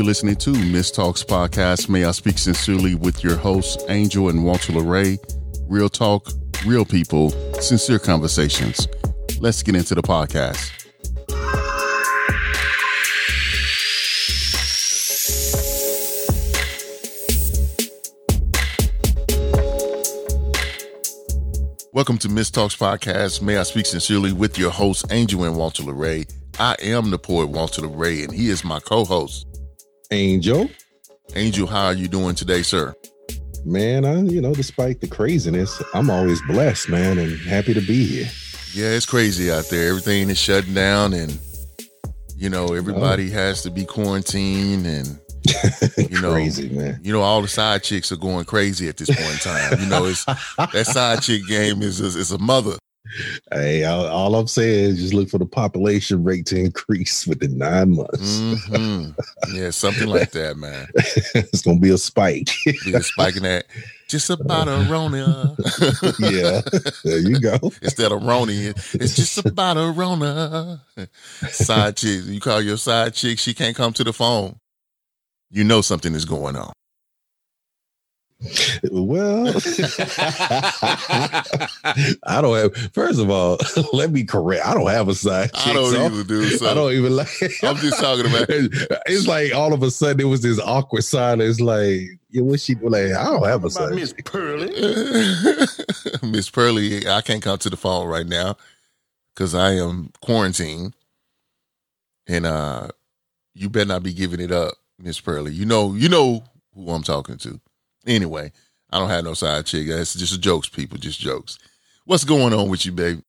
You're listening to Miss Talks Podcast. May I speak sincerely with your hosts, Angel and Walter LeRae. Real talk, real people, sincere conversations. Let's get into the podcast. Welcome to Miss Talks Podcast. May I speak sincerely with your hosts, Angel and Walter LeRae. I am the poet Walter LeRae, and he is my co-host. Angel, how are you doing today, sir? Man, I despite the craziness, I'm always blessed, man, and happy to be here. Yeah, it's crazy out there. Everything is shutting down, and everybody has to be quarantined, and crazy, man. All the side chicks are going crazy at this point in time. It's that side chick game is a mother. Hey, all I'm saying is just look for the population rate to increase within 9 months. Mm-hmm. Yeah, something like that, man. It's going to be a spike. Be a spike in that. Just about a Rona. Yeah, there you go. Instead of Roni, it's just about a Rona. Side chick. You call your side chick, she can't come to the phone. Something is going on. Well, I don't have. First of all, let me correct. I don't have a side chick. I don't even do. So I don't even like. I'm just talking about. It's like all of a sudden it was this awkward silence. Like, what she like? I don't have a side. Miss Pearly. Miss Pearly, I can't come to the phone right now because I am quarantined, and you better not be giving it up, Miss Pearly. You know who I'm talking to. Anyway, I don't have no side chick. That's just jokes, people. Just jokes. What's going on with you, baby?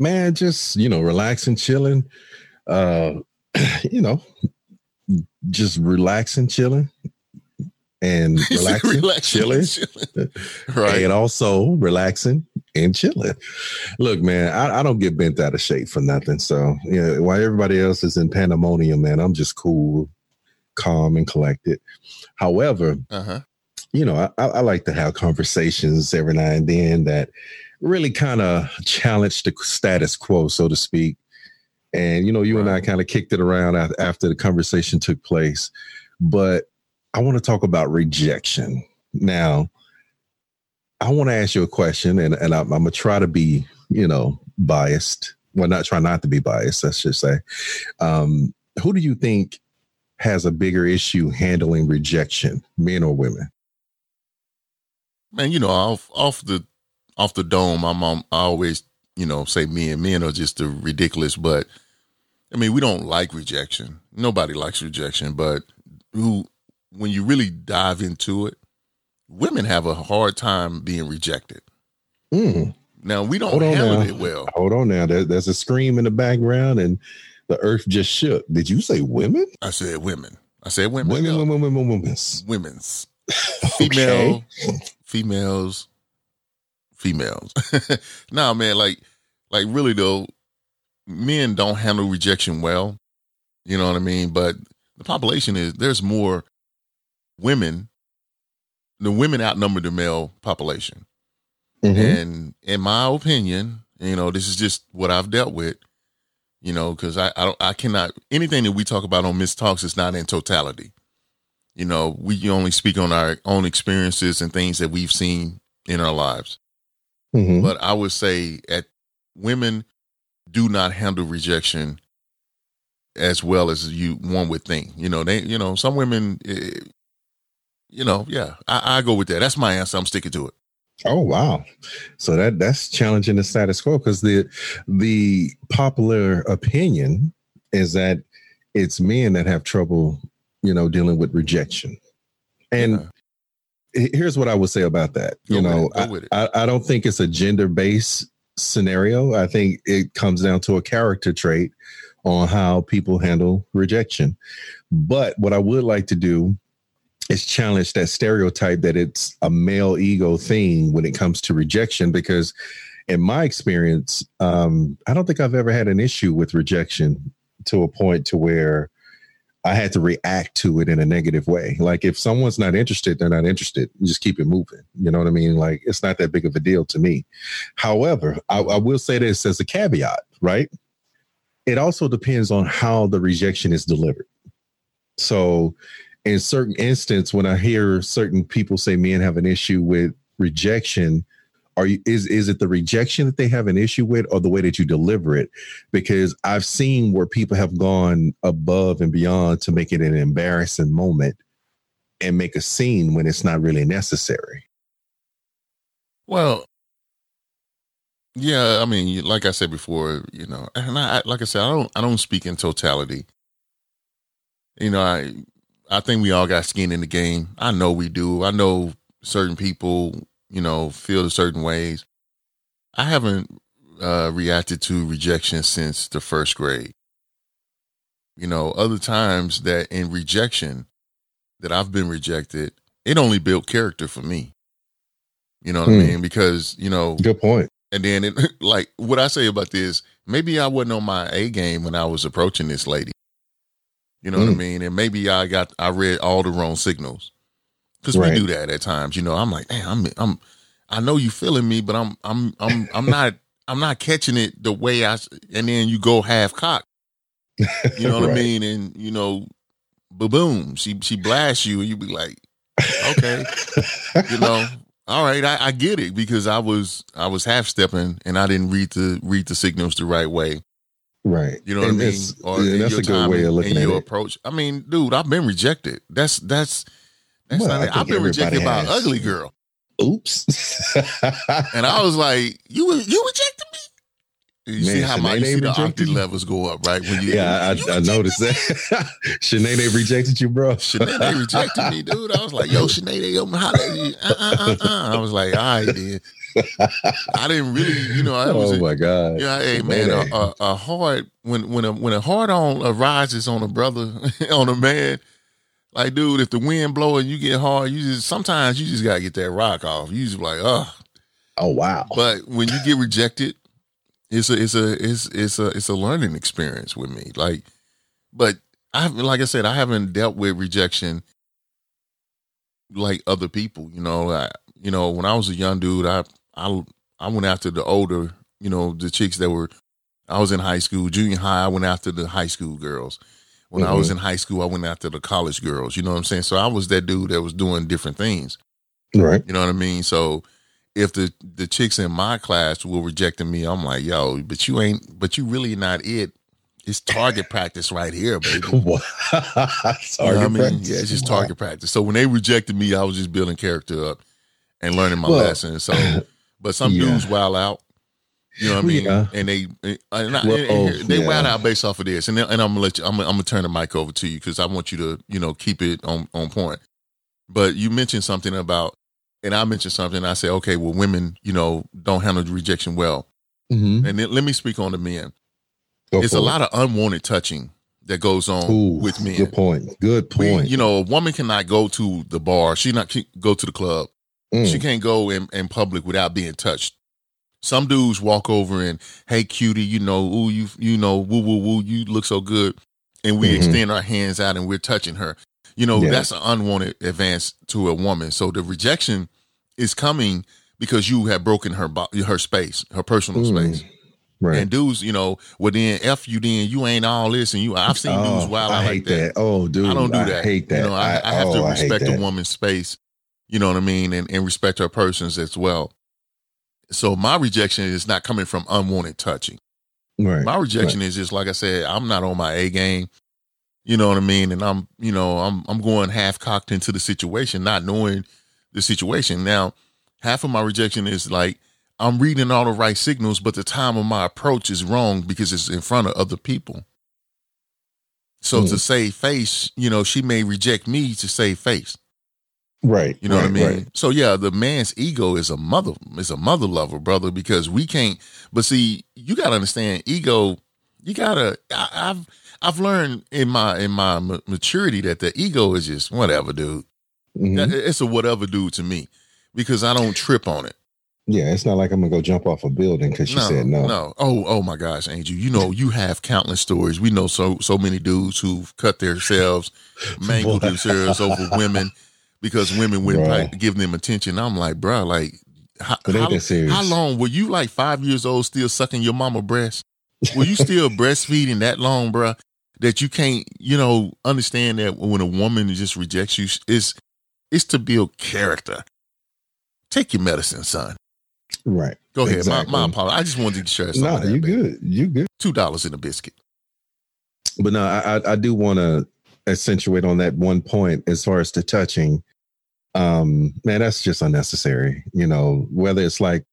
Man, just, relaxing, chilling. Just relaxing, chilling. And relaxing, chilling. Right. And also relaxing and chilling. Look, man, I don't get bent out of shape for nothing. So, while everybody else is in pandemonium, man, I'm just cool, calm and collected. However, I like to have conversations every now and then that really kind of challenge the status quo, so to speak. And, you right. and I kind of kicked it around after the conversation took place. But I want to talk about rejection. Now, I want to ask you a question, and I'm going to try to be, biased. Well, try not to be biased, I should say. Who do you think has a bigger issue handling rejection, men or women? Man, off the dome, I always, say men are just the ridiculous, but I mean, we don't like rejection. Nobody likes rejection, but when you really dive into it, women have a hard time being rejected. Mm. Now we don't handle it well. Hold on now. There's a scream in the background and the earth just shook. Did you say women? I said women. Women's. Female. Okay. Females. Nah, man, like really though, men don't handle rejection well. You know what I mean? But the population there's more women. The women outnumber the male population. Mm-hmm. And in my opinion, this is just what I've dealt with. Because I cannot, anything that we talk about on Miss Talks is not in totality. We only speak on our own experiences and things that we've seen in our lives. Mm-hmm. But I would say women do not handle rejection as well as one would think. Some women, I go with that. That's my answer. I'm sticking to it. Oh, wow. So that's challenging the status quo because the popular opinion is that it's men that have trouble, dealing with rejection. And here's what I would say about that. I don't think it's a gender-based scenario. I think it comes down to a character trait on how people handle rejection. But what I would like to do, it's challenged that stereotype that it's a male ego thing when it comes to rejection, because in my experience, I don't think I've ever had an issue with rejection to a point to where I had to react to it in a negative way. Like if someone's not interested, they're not interested. You just keep it moving. You know what I mean? Like it's not that big of a deal to me. However, I will say this as a caveat, right? It also depends on how the rejection is delivered. So in certain instance, when I hear certain people say men have an issue with rejection, is it the rejection that they have an issue with, or the way that you deliver it? Because I've seen where people have gone above and beyond to make it an embarrassing moment and make a scene when it's not really necessary. Well, yeah, I mean, like I said before, you know, and I, like I said, I don't speak in totality. You know, I think we all got skin in the game. I know we do. I know certain people, you know, feel certain ways. I haven't reacted to rejection since the first grade. You know, other times that in rejection that I've been rejected, it only built character for me. You know what I mean? Because, you know, good point. And then it, like what I say about this, maybe I wasn't on my A game when I was approaching this lady. You know what I mean? And maybe I read all the wrong signals, because we do that at times. You know, I'm like, hey, I know you feeling me, but I'm not catching it the way I. And then you go half cocked. You know what I mean? And you know, boom, she blasts you, and you be like, okay, you know, all right, I get it, because I was half stepping and I didn't read the signals the right way. Right. You know what I mean? Or yeah, that's a good way of looking at it. Your approach. I mean, dude, I've been rejected. That's well, not it. I've been rejected by an ugly girl. Oops. And I was like, you rejected me? You see how my octave levels go up, right? When I noticed that. Sinead rejected you, bro. Sinead rejected me, dude. I was like, yo, Sinead, yo, I was like, all right, dude. I didn't really, you know. My God! Yeah, hey man, a hard when a hard on arises on a brother, on a man. Like, dude, if the wind blows and you get hard, you just gotta get that rock off. You just be like, oh wow. But when you get rejected, it's a learning experience with me. Like, but I haven't dealt with rejection like other people. You know, you know, when I was a young dude, I went after the older, you know, the chicks that were, I was in high school, junior high, I went after the high school girls. When I was in high school, I went after the college girls, you know what I'm saying? So I was that dude that was doing different things. Right. You know what I mean? So if the chicks in my class were rejecting me, I'm like, yo, but you really not it. It's target practice right here, baby. What? Target practice? Yeah, it's just target practice. So when they rejected me, I was just building character up and learning my lesson. So, but some dudes wild out, you know what I mean? Yeah. And they wild out based off of this. And I'm gonna let you. I'm gonna turn the mic over to you because I want you to, you know, keep it on point. But you mentioned something about, and I mentioned something. I said, okay, well, women, you know, don't handle rejection well. Mm-hmm. And then let me speak on the men. It's a lot of unwanted touching that goes on with men. Good point. You know, a woman cannot go to the bar. She not go to the club. She can't go in public without being touched. Some dudes walk over and, hey, cutie, you know, ooh, you know, woo, woo, woo, you look so good. And we extend our hands out and we're touching her. You know, that's an unwanted advance to a woman. So the rejection is coming because you have broken her space, her personal space. Right. And dudes, you know, well then F you then, you ain't all this and you, I've seen dudes wild out like that. Oh, dude, I don't do that. I hate that. You know, I have to respect a woman's space. You know what I mean? And respect her persons as well. So my rejection is not coming from unwanted touching. Right. My rejection is just, like I said, I'm not on my A game. You know what I mean? And I'm, you know, I'm going half cocked into the situation, not knowing the situation. Now, half of my rejection is like, I'm reading all the right signals, but the time of my approach is wrong because it's in front of other people. So to save face, you know, she may reject me to save face. Right. You know what I mean? Right. So yeah, the man's ego is a mother lover, brother, because we can't, but see, you got to understand ego. You gotta, I've learned in my maturity that the ego is just whatever, dude. Mm-hmm. It's a whatever dude to me because I don't trip on it. Yeah. It's not like I'm gonna go jump off a building because she said no. No. Oh my gosh, Angel, you know, you have countless stories. We know so many dudes who've cut themselves, mangled themselves over women. Because women wouldn't give them attention. I'm like, bro, like, how long? Were you like 5 years old still sucking your mama breast? Were you still breastfeeding that long, bro? that you can't, you know, understand that when a woman just rejects you, it's to build character. Take your medicine, son. Right. Go ahead. Exactly. My apologies. I just wanted to share something. No, you good. You good. $2 in a biscuit. But no, I do want to accentuate on that one point as far as the touching. Man, that's just unnecessary. You know, whether it's like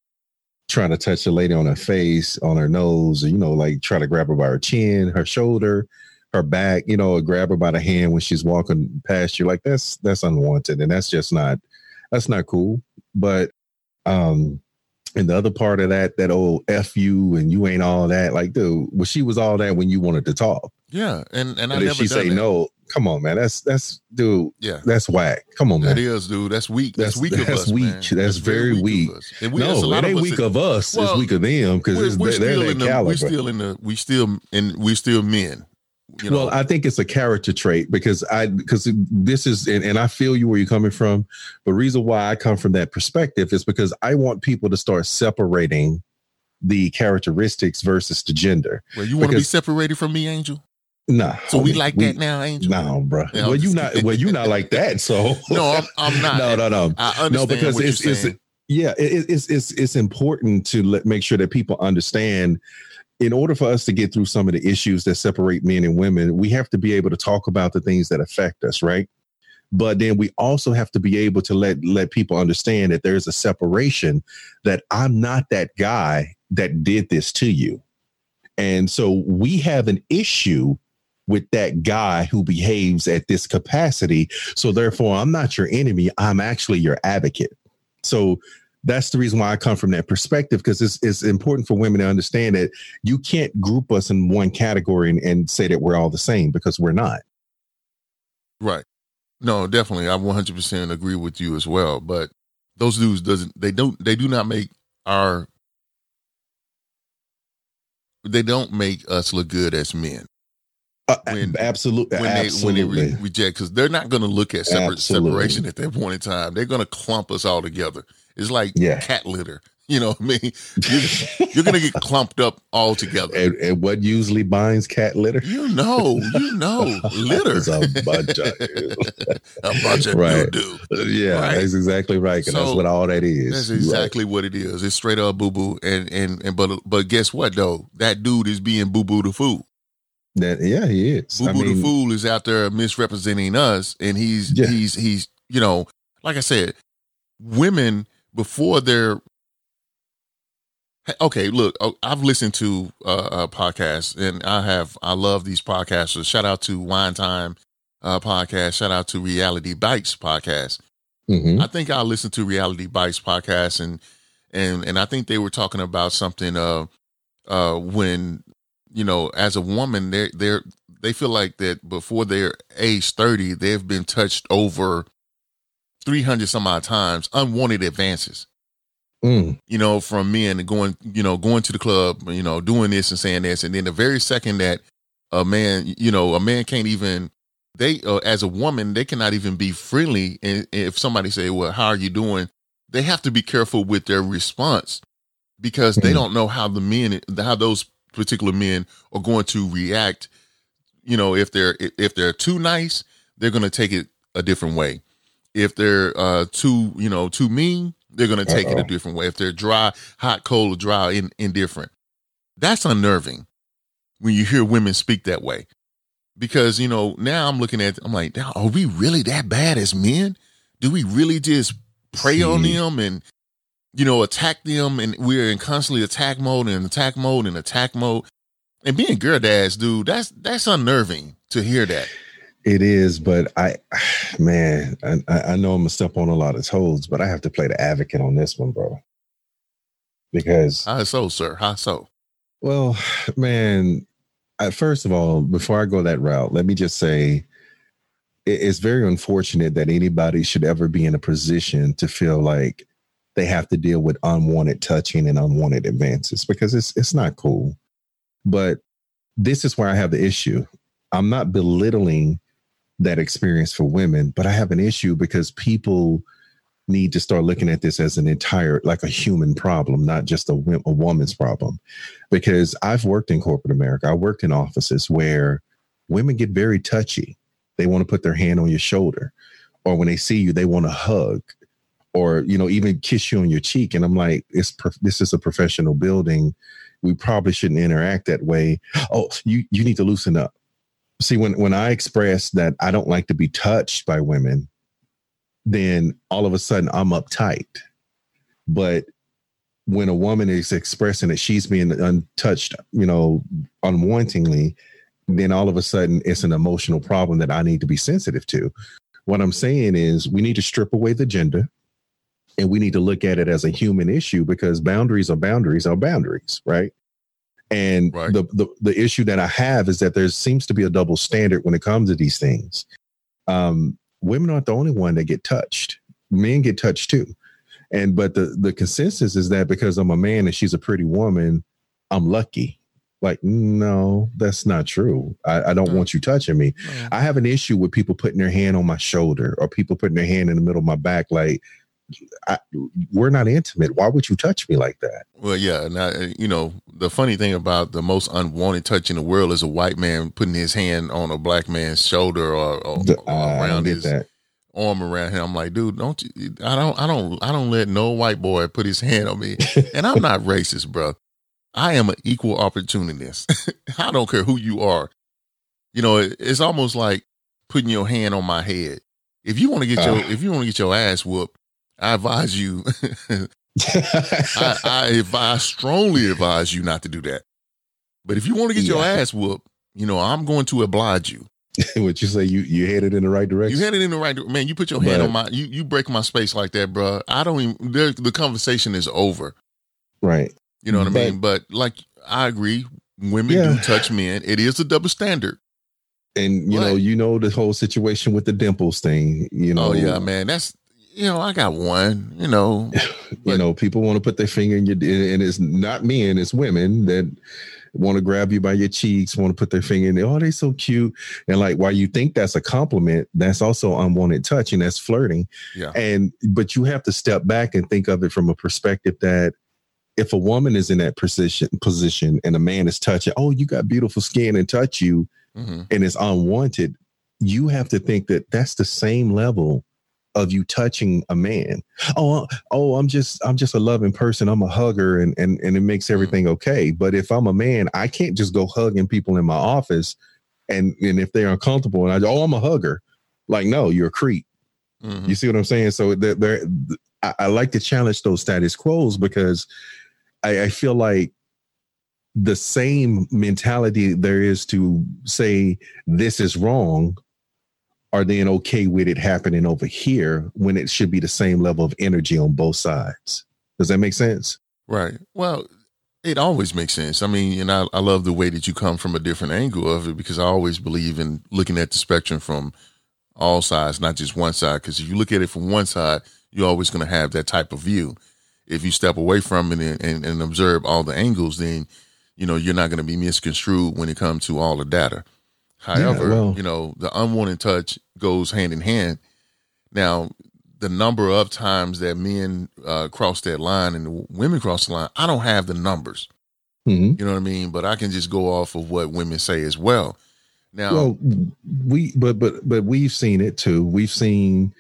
trying to touch a lady on her face, on her nose, or, you know, like try to grab her by her chin, her shoulder, her back, you know, or grab her by the hand when she's walking past you. Like that's unwanted. And that's just not, that's not cool. But, and the other part of that old F you and you ain't all that, like, dude, well, she was all that when you wanted to talk. Yeah. And I never did. She say that. No, come on, man. That's dude. Yeah. That's whack. Come on, man. That is, dude. That's weak. That's weak. That's weak. That's very weak. And we, no, it ain't weak of us. It's weak of them because they're that caliber. We're still men. You know? Well, I think it's a character trait because this is, and I feel you where you're coming from. The reason why I come from that perspective is because I want people to start separating the characteristics versus the gender. Well, you want to be separated from me, Angel? Nah. So we like that now, Angel? Nah, bro. No, well, you're not like that. So no, I'm not. No. I understand. No, because what you're saying. It's important to make sure that people understand. In order for us to get through some of the issues that separate men and women, we have to be able to talk about the things that affect us, right? But then we also have to be able to let people understand that there is a separation, that I'm not that guy that did this to you. And so we have an issue with that guy who behaves at this capacity. So therefore, I'm not your enemy. I'm actually your advocate. So that's the reason why I come from that perspective, because it's important for women to understand that you can't group us in one category and say that we're all the same, because we're not. Right. No, definitely. I 100% agree with you as well. But those dudes don't make us look good as men. When they reject, because they're not going to look at separation at that point in time. They're going to clump us all together. It's like cat litter. You know what I mean? You're going to get clumped up all together. And what usually binds cat litter? You know, litter. It's a bunch of right. doo-doo. Yeah, right? That's exactly right. So that's what all that is. That's exactly right. What it is. It's straight up boo-boo. But guess what, though? That dude is being boo-boo the fool. He is. Boo-boo the fool is out there misrepresenting us. And he's you know, like I said, women before they're okay. Look, I've listened to a podcast, and I love these podcasters. Shout out to Wine Time podcast. Shout out to Reality Bikes podcast. Mm-hmm. I think I listened to Reality Bikes podcast, and I think they were talking about something when, you know, as a woman, they feel like that before they're age 30, they've been touched over 300 some odd times, unwanted advances. You know, from men going to the club, you know, doing this and saying this. And then the very second that a man can't even, as a woman, they cannot even be friendly. And if somebody say, well, how are you doing? They have to be careful with their response, because they don't know how those particular men are going to react. You know, if they're too nice, they're going to take it a different way. If they're too mean, they're going to take it a different way. If they're dry, hot, cold, or dry, indifferent. That's unnerving when you hear women speak that way. Because, you know, now I'm like, are we really that bad as men? Do we really just prey on them and, you know, attack them? And we're in constantly attack mode. And being girl dads, dude, that's unnerving to hear that. It is, but I know I'm going to step on a lot of toes, but I have to play the advocate on this one, bro. Because... How so, sir? How so? Well, man, first of all, before I go that route, let me just say it's very unfortunate that anybody should ever be in a position to feel like they have to deal with unwanted touching and unwanted advances, because it's not cool. But this is where I have the issue. I'm not belittling that experience for women, but I have an issue because people need to start looking at this as an entire, like a human problem, not just a woman's problem. Because I've worked in corporate America. I worked in offices where women get very touchy. They want to put their hand on your shoulder, or when they see you, they want to hug, or, you know, even kiss you on your cheek. And I'm like, this is a professional building. We probably shouldn't interact that way. Oh, you need to loosen up. See, when I express that I don't like to be touched by women, then all of a sudden I'm uptight. But when a woman is expressing that she's being untouched, you know, unwantingly, then all of a sudden it's an emotional problem that I need to be sensitive to. What I'm saying is we need to strip away the gender and we need to look at it as a human issue, because boundaries are boundaries are boundaries, right? And right. The issue that I have is that there seems to be a double standard when it comes to these things. Women aren't the only one that get touched. Men get touched too. But the consensus is that because I'm a man and she's a pretty woman, I'm lucky. Like, no, that's not true. I don't want you touching me. Yeah. I have an issue with people putting their hand on my shoulder or people putting their hand in the middle of my back. Like, we're not intimate. Why would you touch me like that? Well, yeah. And you know, the funny thing about the most unwanted touch in the world is a white man putting his hand on a black man's shoulder or around his arm around him. I'm like, dude, I don't let no white boy put his hand on me. And I'm not racist, bro. I am an equal opportunist. I don't care who you are. You know, it's almost like putting your hand on my head. If you want to get your ass whooped, I advise you. I strongly advise you not to do that. But if you want to get your ass whooped, you know, I'm going to oblige you. What you say? You headed in the right direction. You headed in the right direction, man. You put your hand on my. You break my space like that, bro. I don't even. The conversation is over. Right. You know what I mean? But like, I agree. Women do touch men. It is a double standard. And you know, the whole situation with the dimples thing, you know. Oh yeah, man. That's, you know, I got one, you know, you know, people want to put their finger in your, and it's not men, it's women that want to grab you by your cheeks, want to put their finger in. Oh, they're so cute. And like, while you think that's a compliment, that's also unwanted touch, and that's flirting. Yeah. But you have to step back and think of it from a perspective that, if a woman is in that position and a man is touching, oh, you got beautiful skin, and touch you, mm-hmm. and it's unwanted, you have to think that that's the same level of you touching a man. Oh, I'm just a loving person. I'm a hugger, and it makes everything mm-hmm. okay. But if I'm a man, I can't just go hugging people in my office, and if they're uncomfortable, and I'm a hugger. Like, no, you're a creep. Mm-hmm. You see what I'm saying? So I like to challenge those status quos, because I feel like the same mentality there is to say this is wrong are then okay with it happening over here when it should be the same level of energy on both sides. Does that make sense? Right. Well, it always makes sense. I mean, and I love the way that you come from a different angle of it, because I always believe in looking at the spectrum from all sides, not just one side. Because if you look at it from one side, you're always going to have that type of view. If you step away from it and observe all the angles, then, you know, you're not going to be misconstrued when it comes to all the data. However, you know, the unwanted touch goes hand in hand. Now, the number of times that men cross that line and the women cross the line, I don't have the numbers. Mm-hmm. You know what I mean? But I can just go off of what women say as well. Now, but we've seen it too. We've seen.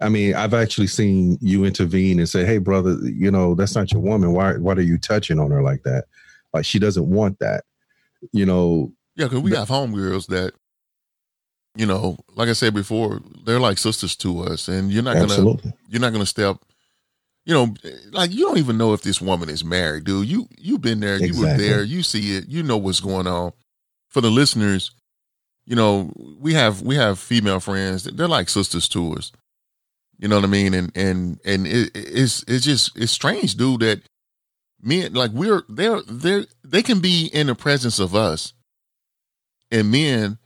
I mean, I've actually seen you intervene and say, hey, brother, you know, that's not your woman. Why are you touching on her like that? Like, she doesn't want that, you know? Yeah. Cause we have homegirls that, you know, like I said before, they're like sisters to us, and you're not going to step, you know, like, you don't even know if this woman is married, dude. You've been there, exactly. You were there, you see it, you know what's going on. For the listeners, you know, we have female friends that they're like sisters to us. You know what I mean? And it's strange, dude, that men, like, they can be in the presence of us, and men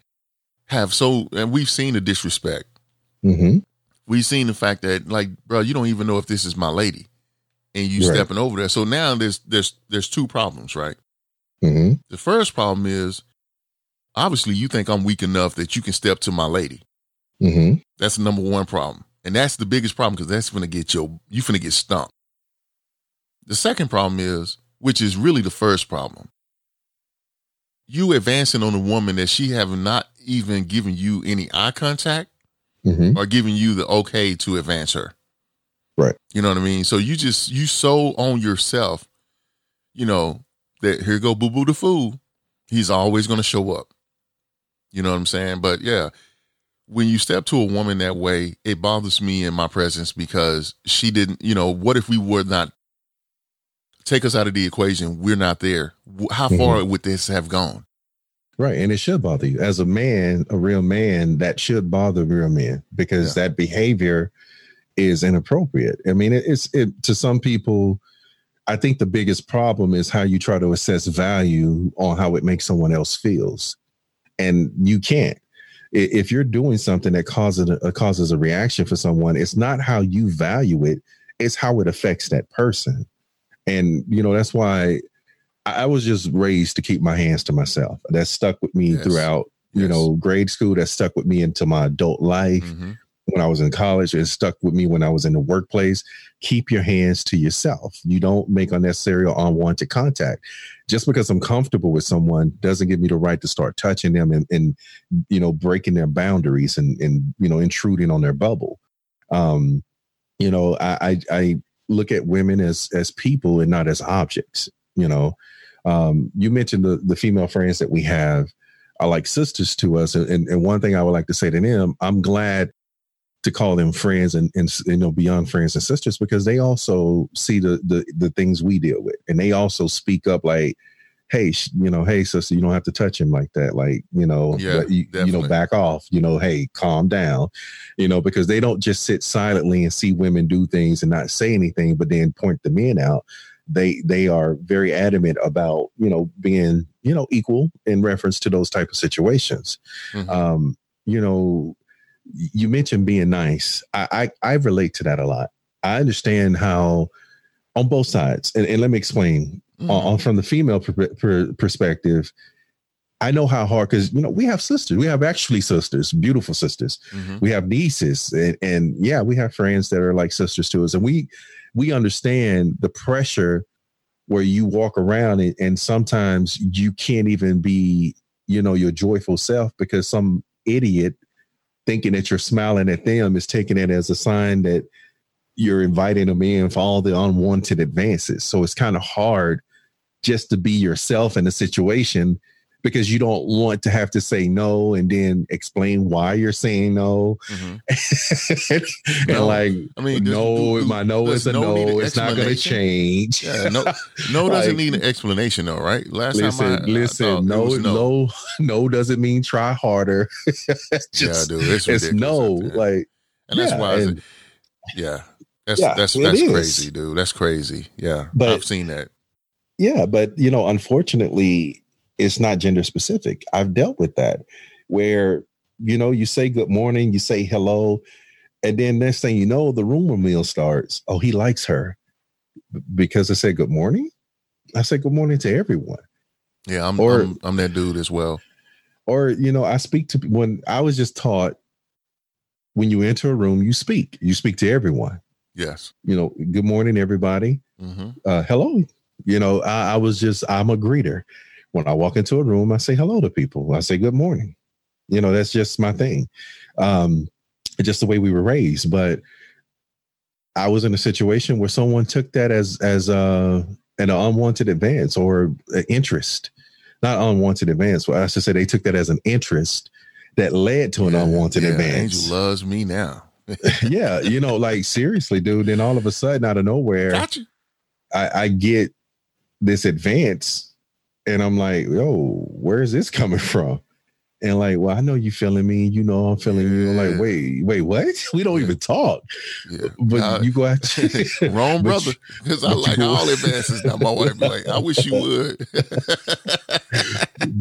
have and we've seen the disrespect. Mm-hmm. We've seen the fact that, like, bro, you don't even know if this is my lady, and you stepping over there. So now there's two problems, right? Mm-hmm. The first problem is, obviously you think I'm weak enough that you can step to my lady. Mm-hmm. That's the number one problem. And that's the biggest problem, because that's going to get you finna get stumped. The second problem is, which is really the first problem, you advancing on a woman that she have not even given you any eye contact mm-hmm. or giving you the okay to advance her. Right. You know what I mean? So you so on yourself, you know, that here go boo-boo the fool. He's always going to show up. You know what I'm saying? But yeah, when you step to a woman that way, it bothers me in my presence because she didn't, you know, what if we were not, take us out of the equation. We're not there. How far mm-hmm. would this have gone? Right. And it should bother you as a man, a real man, that should bother real men because that behavior is inappropriate. I mean, it's to some people, I think the biggest problem is how you try to assess value on how it makes someone else feels. And you can't. If you're doing something that causes a reaction for someone, it's not how you value it. It's how it affects that person. And, you know, that's why I was just raised to keep my hands to myself. That stuck with me throughout, you know, grade school. That stuck with me into my adult life. Mm-hmm. When I was in college, it stuck with me when I was in the workplace. Keep your hands to yourself. You don't make unnecessary or unwanted contact. Just because I'm comfortable with someone doesn't give me the right to start touching them and you know, breaking their boundaries and you know, intruding on their bubble. You know, I look at women as people and not as objects. You know, you mentioned the female friends that we have are like sisters to us. And one thing I would like to say to them, I'm glad to call them friends and you know, beyond friends and sisters, because they also see the things we deal with. And they also speak up like, hey, you know, hey, sister, you don't have to touch him like that. Like, you know, you know, back off, you know, hey, calm down, you know, because they don't just sit silently and see women do things and not say anything, but then point the men out. They are very adamant about, you know, being, you know, equal in reference to those type of situations. Mm-hmm. You know, you mentioned being nice. I relate to that a lot. I understand how on both sides, and let me explain. Mm-hmm. From the female perspective, I know how hard, because, you know, we have sisters. We have actually sisters, beautiful sisters. Mm-hmm. We have nieces. And we have friends that are like sisters to us. And we understand the pressure where you walk around and sometimes you can't even be, you know, your joyful self because some idiot thinking that you're smiling at them is taking it as a sign that you're inviting them in for all the unwanted advances. So it's kind of hard just to be yourself in a situation because you don't want to have to say no and then explain why you're saying no. Mm-hmm. And no, like, I mean, my no is a no. It's not going to change. Yeah, no like, doesn't need an explanation though, right? No doesn't mean try harder. Just, yeah, dude, it's no, like, and that's why. That's crazy, dude. That's crazy. Yeah, but I've seen that. Yeah, but you know, unfortunately, it's not gender specific. I've dealt with that, where you know, you say good morning, you say hello, and then next thing you know, the rumor mill starts. Oh, he likes her because I said good morning. I say good morning to everyone. Yeah, I'm that dude as well. Or you know, I speak to when I was just taught. When you enter a room, you speak to everyone. Yes. You know, good morning, everybody. Mm-hmm. Hello. You know, I'm a greeter. When I walk into a room, I say hello to people. I say good morning. You know, that's just my thing. Just the way we were raised. But I was in a situation where someone took that as an unwanted advance or an interest, not unwanted advance. Well, I should say they took that as an interest that led to an unwanted advance. Angel loves me now. Yeah, you know, like seriously, dude. Then all of a sudden, out of nowhere, gotcha. I get this advance, and I'm like, yo, where is this coming from? And like, well, I know you feeling me. You know, I'm feeling you. I'm like, wait, what? We don't even talk. Yeah. But you go out. Wrong brother. Because I like all advances. Now my wife be like, I wish you would.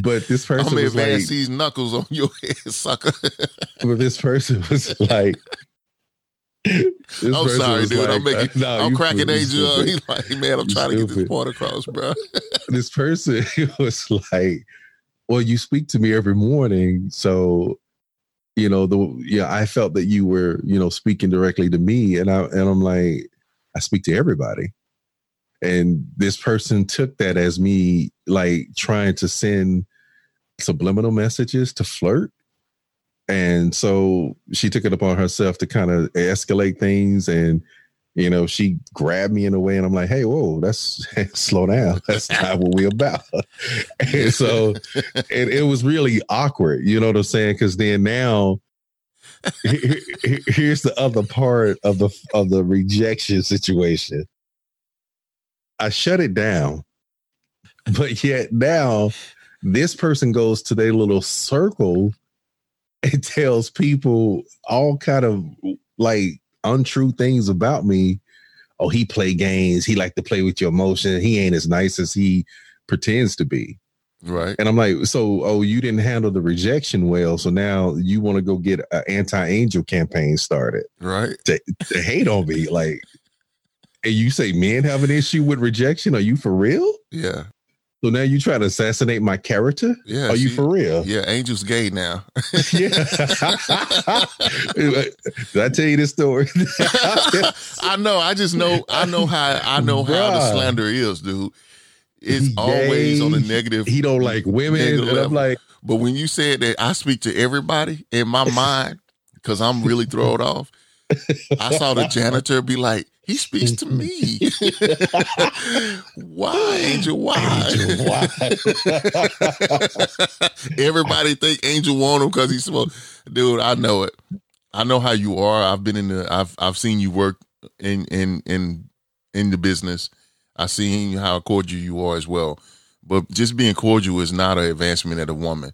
But this person I'm was like, these knuckles on your head, sucker. But this person was like, I'm sorry, dude. Like, I'm cracking Angel up. He's like, man, I'm trying to get this point across, bro. This person was like, well, you speak to me every morning. So, you know, I felt that you were, you know, speaking directly to me. And I'm like, I speak to everybody. And this person took that as me, like, trying to send subliminal messages to flirt. And so she took it upon herself to kind of escalate things. And, you know, she grabbed me in a way and I'm like, hey, whoa, that's slow down. That's not what we're about. And so it was really awkward. You know what I'm saying? Because then now here's the other part of the rejection situation. I shut it down. But yet now this person goes to their little circle and tells people all kind of like untrue things about me. Oh, he play games. He like to play with your emotion. He ain't as nice as he pretends to be. Right. And I'm like, so, oh, you didn't handle the rejection well. So now you want to go get an anti-Angel campaign started. Right. To hate on me. Like, and you say men have an issue with rejection. Are you for real? Yeah. So now you try to assassinate my character? Yeah. Are you for real? Yeah, Angel's gay now. Yeah. Did I tell you this story? I know how the slander is, dude. It's always on the negative. He don't like women. And I'm like, but when you said that, I speak to everybody in my mind because I'm really thrown off. I saw the janitor be like, he speaks to me. Why, Angel? Why? Angel, why? Everybody think Angel want him because he smoked. Dude, I know it. I know how you are. I've been in the. I've seen you work in the business. I've seen how cordial you are as well. But just being cordial is not an advancement of a woman.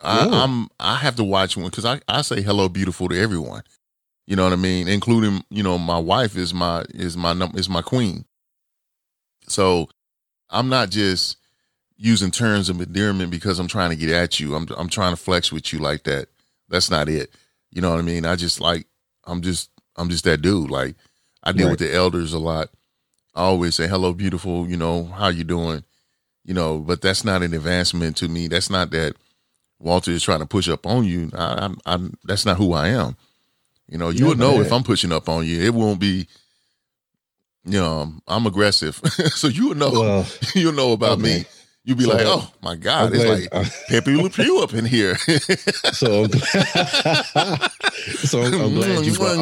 I have to watch one because I say hello beautiful to everyone. You know what I mean? Including, you know, my wife is my queen. So I'm not just using terms of endearment because I'm trying to get at you. I'm trying to flex with you like that. That's not it. You know what I mean? I'm just that dude. Like I deal with the elders a lot. I always say, hello, beautiful, you know, how you doing? You know, but that's not an advancement to me. That's not that Walter is trying to push up on you. That's not who I am. You know, you'll know if I'm pushing up on you. It won't be, you know, I'm aggressive. So you'll know about me. You'll be so like, oh, my God, it's like Pepe Le Pew up in here. I'm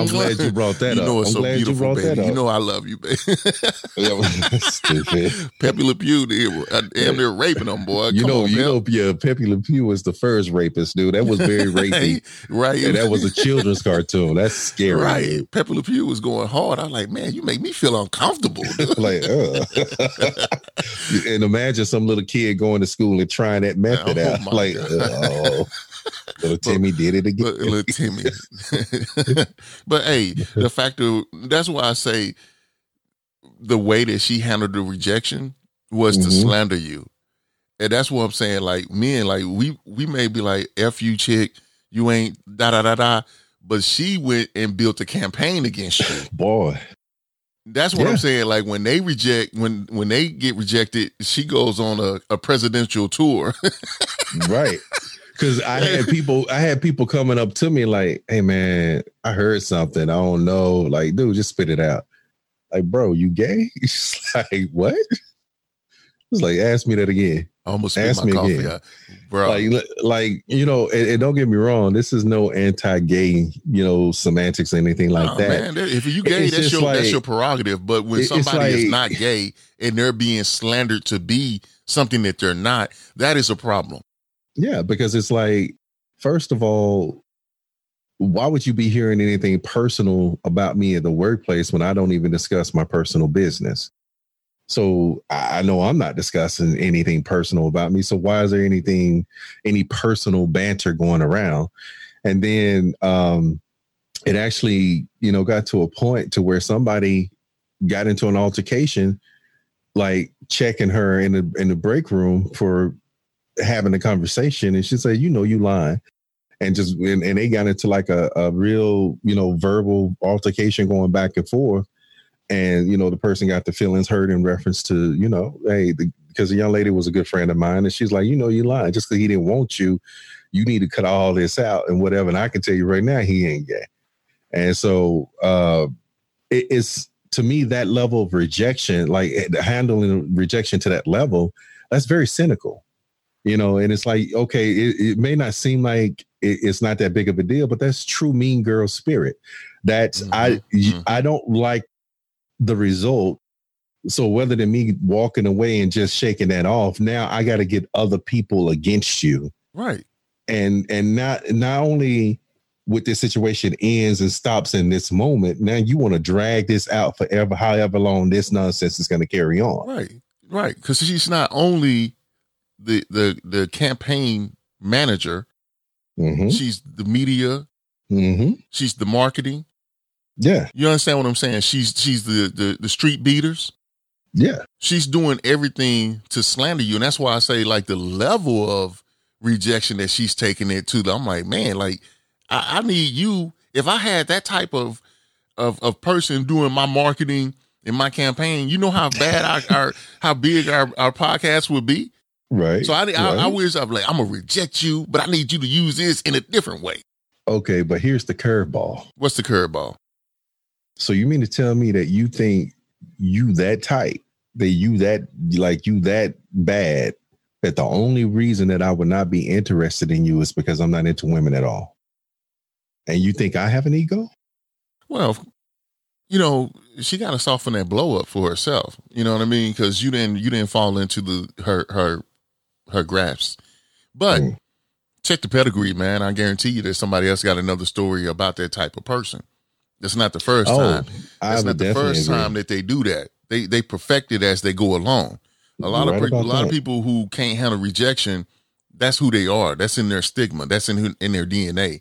glad you brought that up. You know it's so beautiful, baby. You know I love you, baby. Stupid. Pepe Le Pew, they're raping them, boy. You know, Pepe Le Pew was the first rapist, dude. That was very rapey. Right. And that was a children's cartoon. That's scary. Right. Pepe Le Pew was going hard. I was like, man, you make me feel uncomfortable. And imagine some little kid going to school and trying that method out. Like, oh, little Timmy did it again. Little Timmy. But hey, the factor, that's why I say the way that she handled the rejection was to slander you. And that's what I'm saying. Like men, like we may be like, F you chick, you ain't da da da da. But she went and built a campaign against you. Boy. That's what I'm saying. Like when they reject, when they get rejected, she goes on a presidential tour. Right. Cause I had people coming up to me like, hey man, I heard something. I don't know. Like, dude, just spit it out. Like, bro, you gay? She's like, what? It's like, ask me that again. I almost spit my coffee again. Out. Bro. Like, you know, and don't get me wrong, this is no anti-gay, you know, semantics or anything like that. Man, if you gay, that's your prerogative. But when somebody is not gay and they're being slandered to be something that they're not, that is a problem. Yeah, because it's like, first of all, why would you be hearing anything personal about me at the workplace when I don't even discuss my personal business? So I know I'm not discussing anything personal about me. So why is there any personal banter going around? And then it actually, you know, got to a point to where somebody got into an altercation, like checking her in the break room for having a conversation. And she said, you know, you lying. And just and they got into like a real, you know, verbal altercation going back and forth. And, you know, the person got the feelings hurt in reference to, you know, hey, because the young lady was a good friend of mine. And she's like, you know, you lying just because he didn't want you. You need to cut all this out and whatever. And I can tell you right now, he ain't gay. And so it's to me, that level of rejection, like handling rejection to that level, that's very cynical. You know, and it's like, okay, it may not seem like it's not that big of a deal, but that's true mean girl spirit. That's I don't like the result. So rather than me walking away and just shaking that off, now I got to get other people against you. Right. And not only with this situation ends and stops in this moment, now you want to drag this out forever, however long this nonsense is going to carry on. Right. Right. Because she's not only the campaign manager, she's the media, she's the marketing. Yeah. You understand what I'm saying? She's the street beaters. Yeah. She's doing everything to slander you. And that's why I say, like, the level of rejection that she's taking it to, I'm like, man, like I need you. If I had that type of person doing my marketing and my campaign, you know how bad how big our podcast would be. Right. So I wish I'm like, I'm going to reject you, but I need you to use this in a different way. Okay. But here's the curveball. What's the curveball? So you mean to tell me that you think you that tight, that you that, like, you that bad, that the only reason that I would not be interested in you is because I'm not into women at all? And you think I have an ego? Well, you know, she got to soften that blow up for herself. You know what I mean? Because you didn't fall into her grasp. But check the pedigree, man. I guarantee you that somebody else got another story about that type of person. That's not the first time. That's not the first time that they do that. They perfect it as they go along. A lot of people who can't handle rejection, that's who they are. That's in their stigma. That's in their DNA.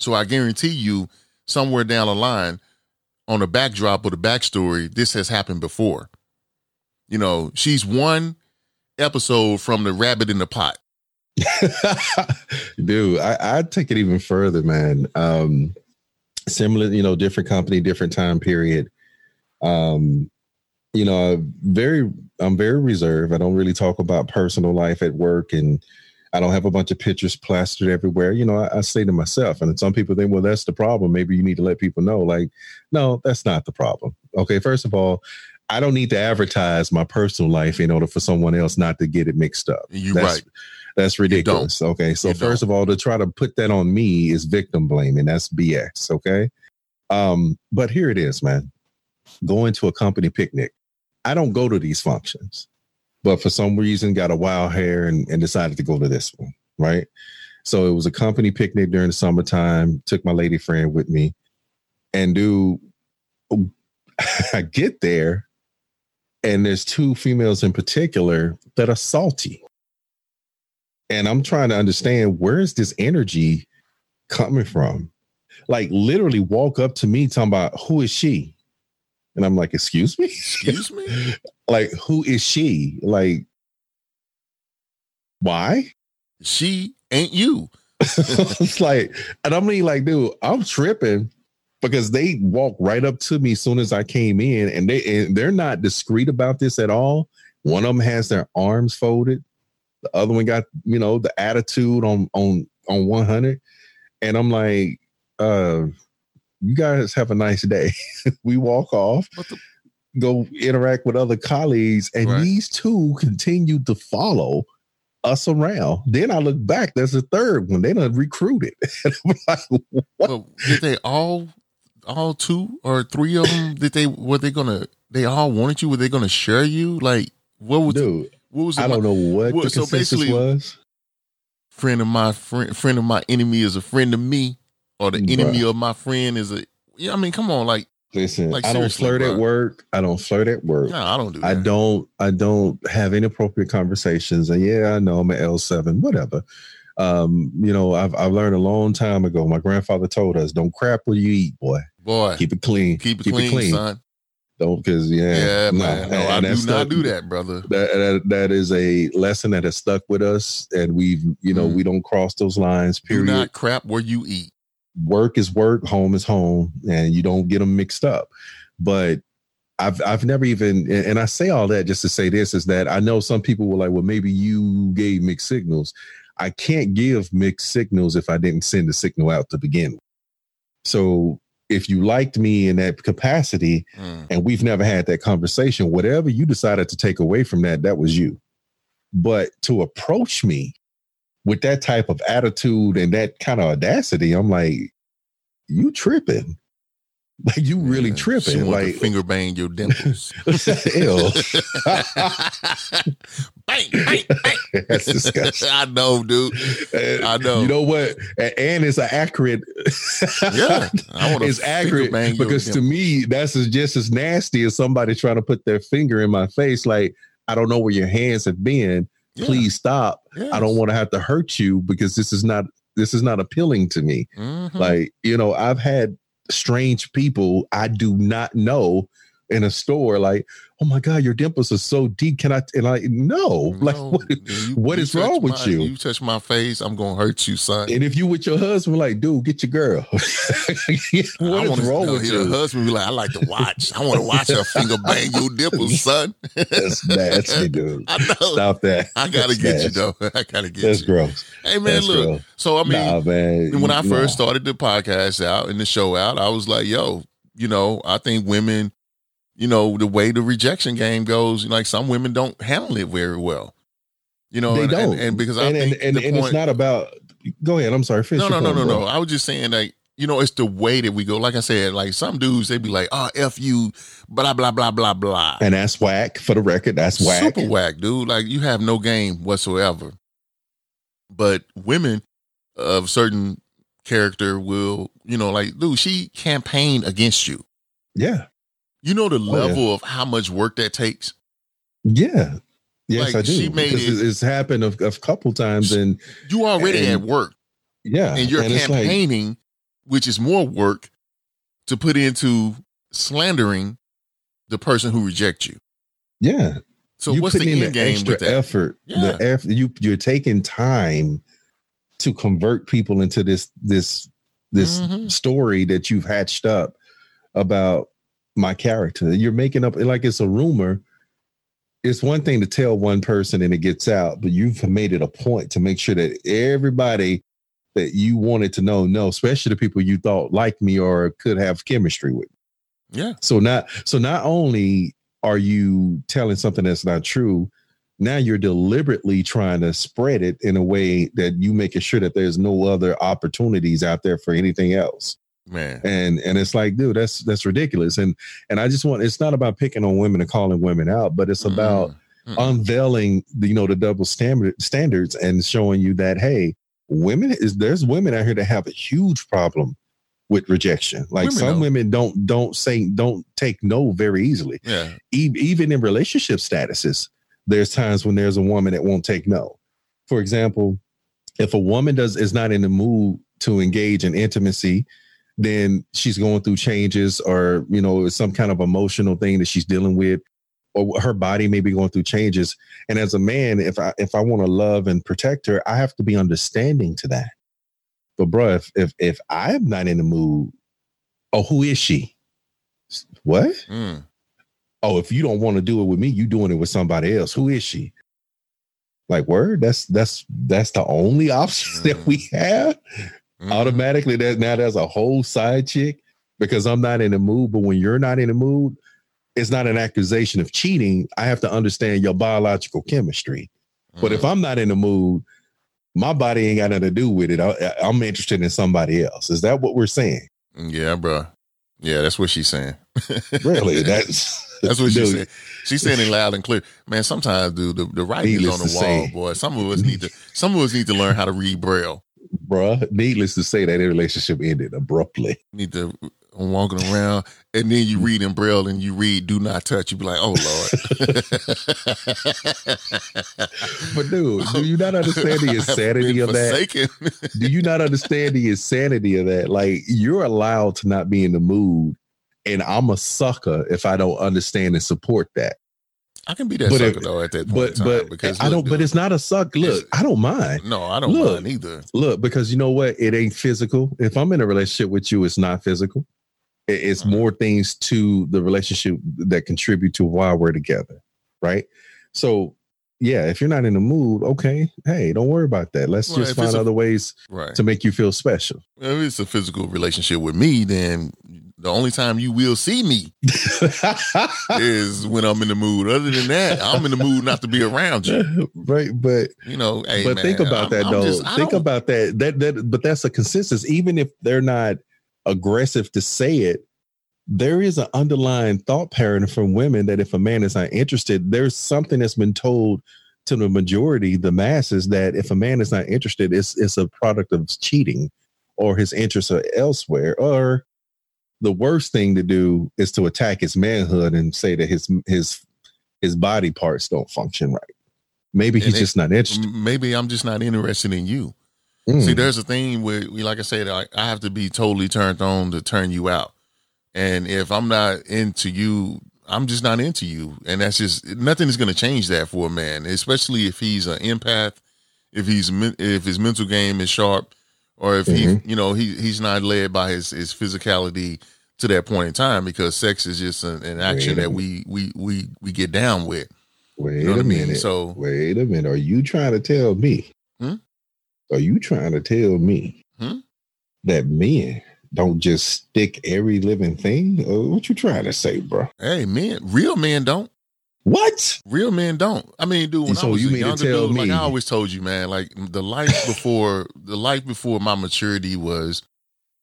So I guarantee you, somewhere down the line, on the backdrop or the backstory, this has happened before. You know, she's one episode from the rabbit in the pot. Dude, I take it even further, man. Similar, you know, different company, different time period. You know, I'm very reserved. I don't really talk about personal life at work, and I don't have a bunch of pictures plastered everywhere. You know, I say to myself, and some people think, well, that's the problem. Maybe you need to let people know. Like, no, that's not the problem. Okay, first of all, I don't need to advertise my personal life in order for someone else not to get it mixed up. You're right. That's ridiculous. Okay. So first of all, to try to put that on me is victim blaming. That's BS. Okay. But here it is, man. Going to a company picnic. I don't go to these functions, but for some reason got a wild hair and decided to go to this one. Right. So it was a company picnic during the summertime, took my lady friend with me, and dude, I get there and there's two females in particular that are salty. And I'm trying to understand, where is this energy coming from? Like, literally walk up to me talking about, who is she? And I'm like, excuse me? Excuse me? Like, who is she? Like, why? She ain't you. It's like, and I'm like, dude, I'm tripping, because they walked right up to me as soon as I came in, and they're not discreet about this at all. One of them has their arms folded. The other one got, you know, the attitude on 100. And I'm like, you guys have a nice day. We walk off, go interact with other colleagues. And these two continued to follow us around. Then I look back, there's a third one. They done recruited. And I'm like, what? Well, did they all two or three of them, they all wanted you? Were they going to share you? Like, what was it? I don't know what the consensus was. Friend of my enemy is a friend of me, or the enemy of my friend is a. Yeah, I mean, come on, like, listen. Like, I don't flirt at work. No, I don't do that. I don't have inappropriate conversations. And yeah, I know I'm an L7, whatever. You know, I've learned a long time ago. My grandfather told us, "Don't crap what you eat, boy. Keep it clean. Keep it clean, son." Because man. No, I do not do that, brother. That is a lesson that has stuck with us, and we've, you know, we don't cross those lines. Period. Do not crap where you eat. Work is work, home is home, and you don't get them mixed up. But I've never even, and I say all that just to say this, is that I know some people were like, well, maybe you gave mixed signals. I can't give mixed signals if I didn't send the signal out to begin with. So, if you liked me in that capacity and we've never had that conversation, whatever you decided to take away from that, that was you. But to approach me with that type of attitude and that kind of audacity, I'm like, you tripping. Like, you really tripping. She like, finger bang your dimples. Ew. Bang, bang, bang. That's disgusting. I know, dude. I know. You know what? And it's an accurate. Yeah. It's accurate because to me, that's just as nasty as somebody trying to put their finger in my face. Like, I don't know where your hands have been. Yeah. Please stop. Yes. I don't want to have to hurt you because this is not appealing to me. Mm-hmm. Like, you know, I've had strange people I do not know in a store like, oh my God, your dimples are so deep. Can I? And I no, like, what is wrong with you? You touch my face, I'm gonna hurt you, son. And if you with your husband, like, dude, get your girl. What's wrong with you? Your husband be like, I like to watch. I want to watch her finger bang your dimples, son. That's nasty, dude. I know. Stop that. I gotta get you though. I gotta get you. That's gross. Hey man, look. Gross. So I mean, when I first started the podcast out and the show out, I was like, yo, you know, I think women. You know, the way the rejection game goes, like some women don't handle it very well. You know, they don't. And because I think it's not about. Go ahead. I'm sorry. No. I was just saying, like, you know, it's the way that we go. Like I said, like some dudes, they be like, oh, F you, blah, blah, blah, blah, blah. And that's whack for the record. That's whack. Super whack, dude. Like you have no game whatsoever. But women of certain character will, you know, like, dude, she campaigned against you. Yeah. You know the level of how much work that takes? Yeah. Yes, like, I do. She made it's happened a couple times. And you already at work. Yeah. And you're campaigning, like, which is more work to put into slandering the person who rejects you. Yeah. So what's the end game with that? Effort, yeah. The effort. You're taking time to convert people into this story that you've hatched up about my character. You're making up, like, it's a rumor. It's one thing to tell one person and it gets out, but you've made it a point to make sure that everybody that you wanted to know, especially the people you thought liked me or could have chemistry with. Yeah. So not only are you telling something that's not true, now you're deliberately trying to spread it in a way that you making sure that there's no other opportunities out there for anything else. Man, and it's like, dude, that's ridiculous. And I just want, it's not about picking on women and calling women out, but it's about unveiling the, you know, the double standards and showing you that, hey, there's women out here that have a huge problem with rejection. Like women don't take no very easily. Yeah. Even in relationship statuses, there's times when there's a woman that won't take no. For example, if a woman is not in the mood to engage in intimacy, then she's going through changes or, you know, some kind of emotional thing that she's dealing with, or her body may be going through changes. And as a man, if I want to love and protect her, I have to be understanding to that. But bro, if I'm not in the mood, oh, who is she? What? Mm. Oh, if you don't want to do it with me, you doing it with somebody else. Who is she? Like, word, that's the only option that we have. Mm-hmm. Automatically, that's a whole side chick because I'm not in the mood. But when you're not in the mood, it's not an accusation of cheating. I have to understand your biological chemistry. Mm-hmm. But if I'm not in the mood, my body ain't got nothing to do with it. I'm interested in somebody else. Is that what we're saying? Yeah, bro. Yeah, that's what she's saying. Really? That's what she said. She said it loud and clear. Man, sometimes, dude, the writing is on the wall, boy. Some of us need to learn how to read Braille. Bruh, needless to say, that relationship ended abruptly. You need to walking around, and then you read in Braille, and you read "Do not touch." You be like, "Oh Lord!" But dude, do you not understand the insanity of that? Do you not understand the insanity of that? Like, you're allowed to not be in the mood, and I'm a sucker if I don't understand and support that. I can be that sucker though at that point in time, because I don't. Dude, but it's not a suck. Look, I don't mind. No, I don't mind either. Look, because you know what? It ain't physical. If I'm in a relationship with you, it's not physical. It's more things to the relationship that contribute to why we're together, right? So, yeah, if you're not in the mood, okay, hey, don't worry about that. Let's just find other ways to make you feel special. If it's a physical relationship with me, then The only time you will see me is when I'm in the mood. Other than that, I'm in the mood not to be around you. Right. But, you know, hey, but man, think about that, though. Think about that. But that's a consensus. Even if they're not aggressive to say it, there is an underlying thought pattern from women that if a man is not interested, there's something that's been told to the majority, the masses, that if a man is not interested, it's a product of cheating or his interests are elsewhere. Or the worst thing to do is to attack his manhood and say that his body parts don't function right. Maybe he's just not interested. Maybe I'm just not interested in you. See, there's a thing where, like I said, I have to be totally turned on to turn you out. And if I'm not into you, I'm just not into you. And that's just, nothing is going to change that for a man, especially if he's an empath, if his mental game is sharp, or if he, you know, he's not led by his physicality to that point in time, because sex is just an action that we get down with. Wait a minute. Are you trying to tell me? Are you trying to tell me that men don't just stick every living thing? What you trying to say, bro? Hey, men, real men don't. What? Real men don't. I mean, dude, when I was a younger dude, like I always told you, man, like the life before my maturity was,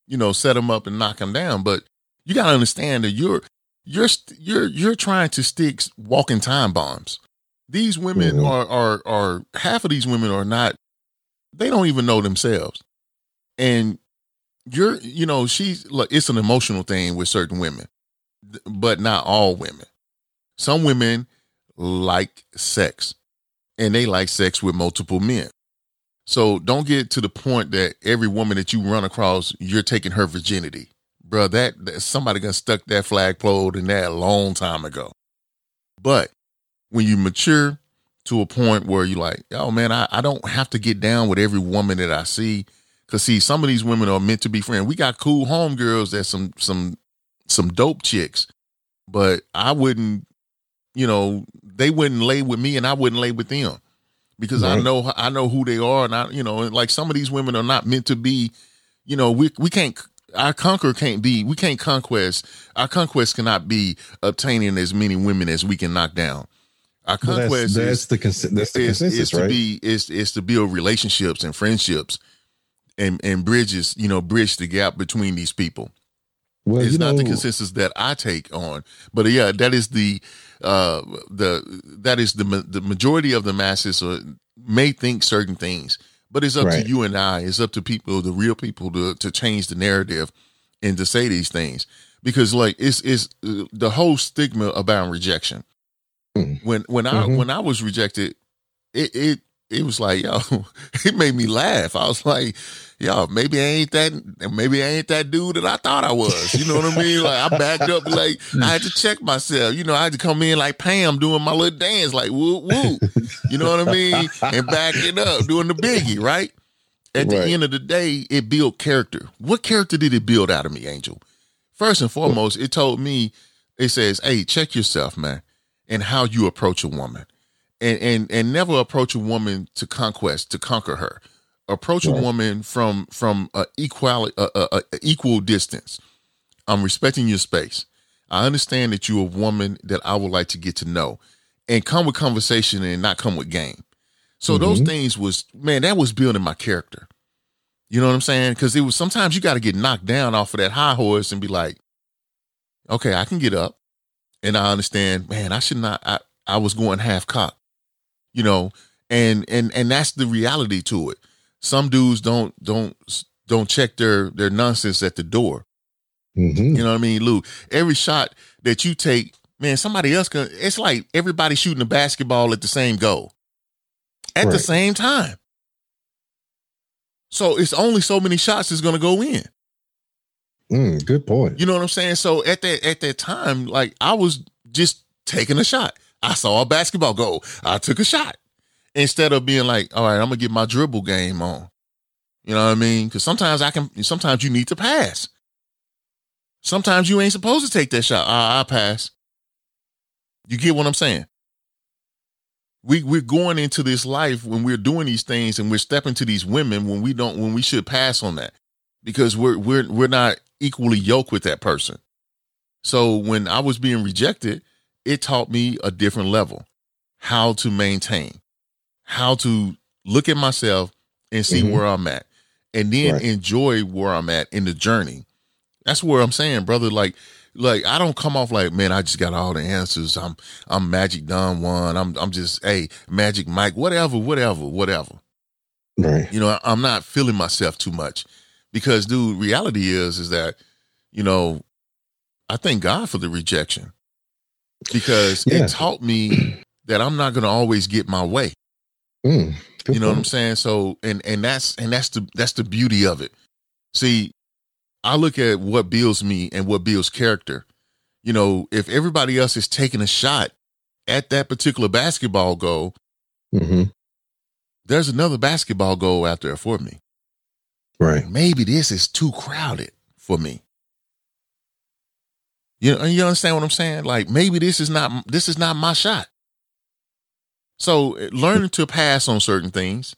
you know, set them up and knock them down. But you got to understand that you're trying to stick walking time bombs. These women are half of these women are not. They don't even know themselves. And she's like, it's an emotional thing with certain women, but not all women. Some women like sex, and they like sex with multiple men. So don't get to the point that every woman that you run across, you're taking her virginity, bro. That somebody gonna stuck that flagpole in that a long time ago. But when you mature to a point where you're like, oh man, I don't have to get down with every woman that I see. Cause see, some of these women are meant to be friends. We got cool homegirls that's some dope chicks, but I wouldn't, you know, they wouldn't lay with me and I wouldn't lay with them because I know who they are. And I, you know, like some of these women are not meant to be, you know, we can't, our conquest cannot be obtaining as many women as we can knock down. Our conquest is to build relationships and friendships. And bridges, you know, bridge the gap between these people. Well, it's not the consensus that I take on, but yeah, that is the majority of the masses may think certain things, but it's up to you and I. It's up to people, the real people, to change the narrative and to say these things, because like it's the whole stigma about rejection. When I was rejected, it was like, yo, it made me laugh. I was like, yo, maybe I ain't that dude that I thought I was. You know what I mean? Like I backed up, like I had to check myself. You know, I had to come in like Pam doing my little dance, like woo woo. You know what I mean? And back it up, doing the biggie, right? At the end of the day, it built character. What character did it build out of me, Angel? First and foremost, it told me, it says, hey, check yourself, man, and how you approach a woman. And never approach a woman to conquest, to conquer her. Approach a woman from an equal distance. I'm respecting your space. I understand that you're a woman that I would like to get to know, and come with conversation and not come with game. So those things was, man, that was building my character. You know what I'm saying? Because it was, sometimes you got to get knocked down off of that high horse and be like, okay, I can get up, and I understand, man, I should not. I was going half cocked, you know, and that's the reality to it. Some dudes don't check their nonsense at the door. You know what I mean, Lou? Every shot that you take, man, somebody else can. It's like everybody shooting a basketball at the same goal at the same time. So it's only so many shots that's going to go in. Good point. You know what I'm saying? So at that time, like I was just taking a shot. I saw a basketball goal. I took a shot instead of being like, all right, I'm gonna get my dribble game on. You know what I mean? Cause sometimes you need to pass. Sometimes you ain't supposed to take that shot. I'll pass. You get what I'm saying? We're going into this life when we're doing these things and we're stepping to these women when we should pass on that because we're not equally yoked with that person. So when I was being rejected, it taught me a different level, how to maintain, how to look at myself and see where I'm at, and then enjoy where I'm at in the journey. That's where I'm saying, brother, like I don't come off like, man, I just got all the answers. I'm Magic Don Juan. I'm just, hey, Magic Mike, whatever. Right. You know, I'm not feeling myself too much because, dude, reality is that, you know, I thank God for the rejection because it taught me that I'm not going to always get my way. You know what I'm saying? So, and that's the beauty of it. See, I look at what builds me and what builds character. You know, if everybody else is taking a shot at that particular basketball goal, there's another basketball goal out there for me. Right. Maybe this is too crowded for me. You understand what I'm saying? Like, maybe this is not my shot. So learning to pass on certain things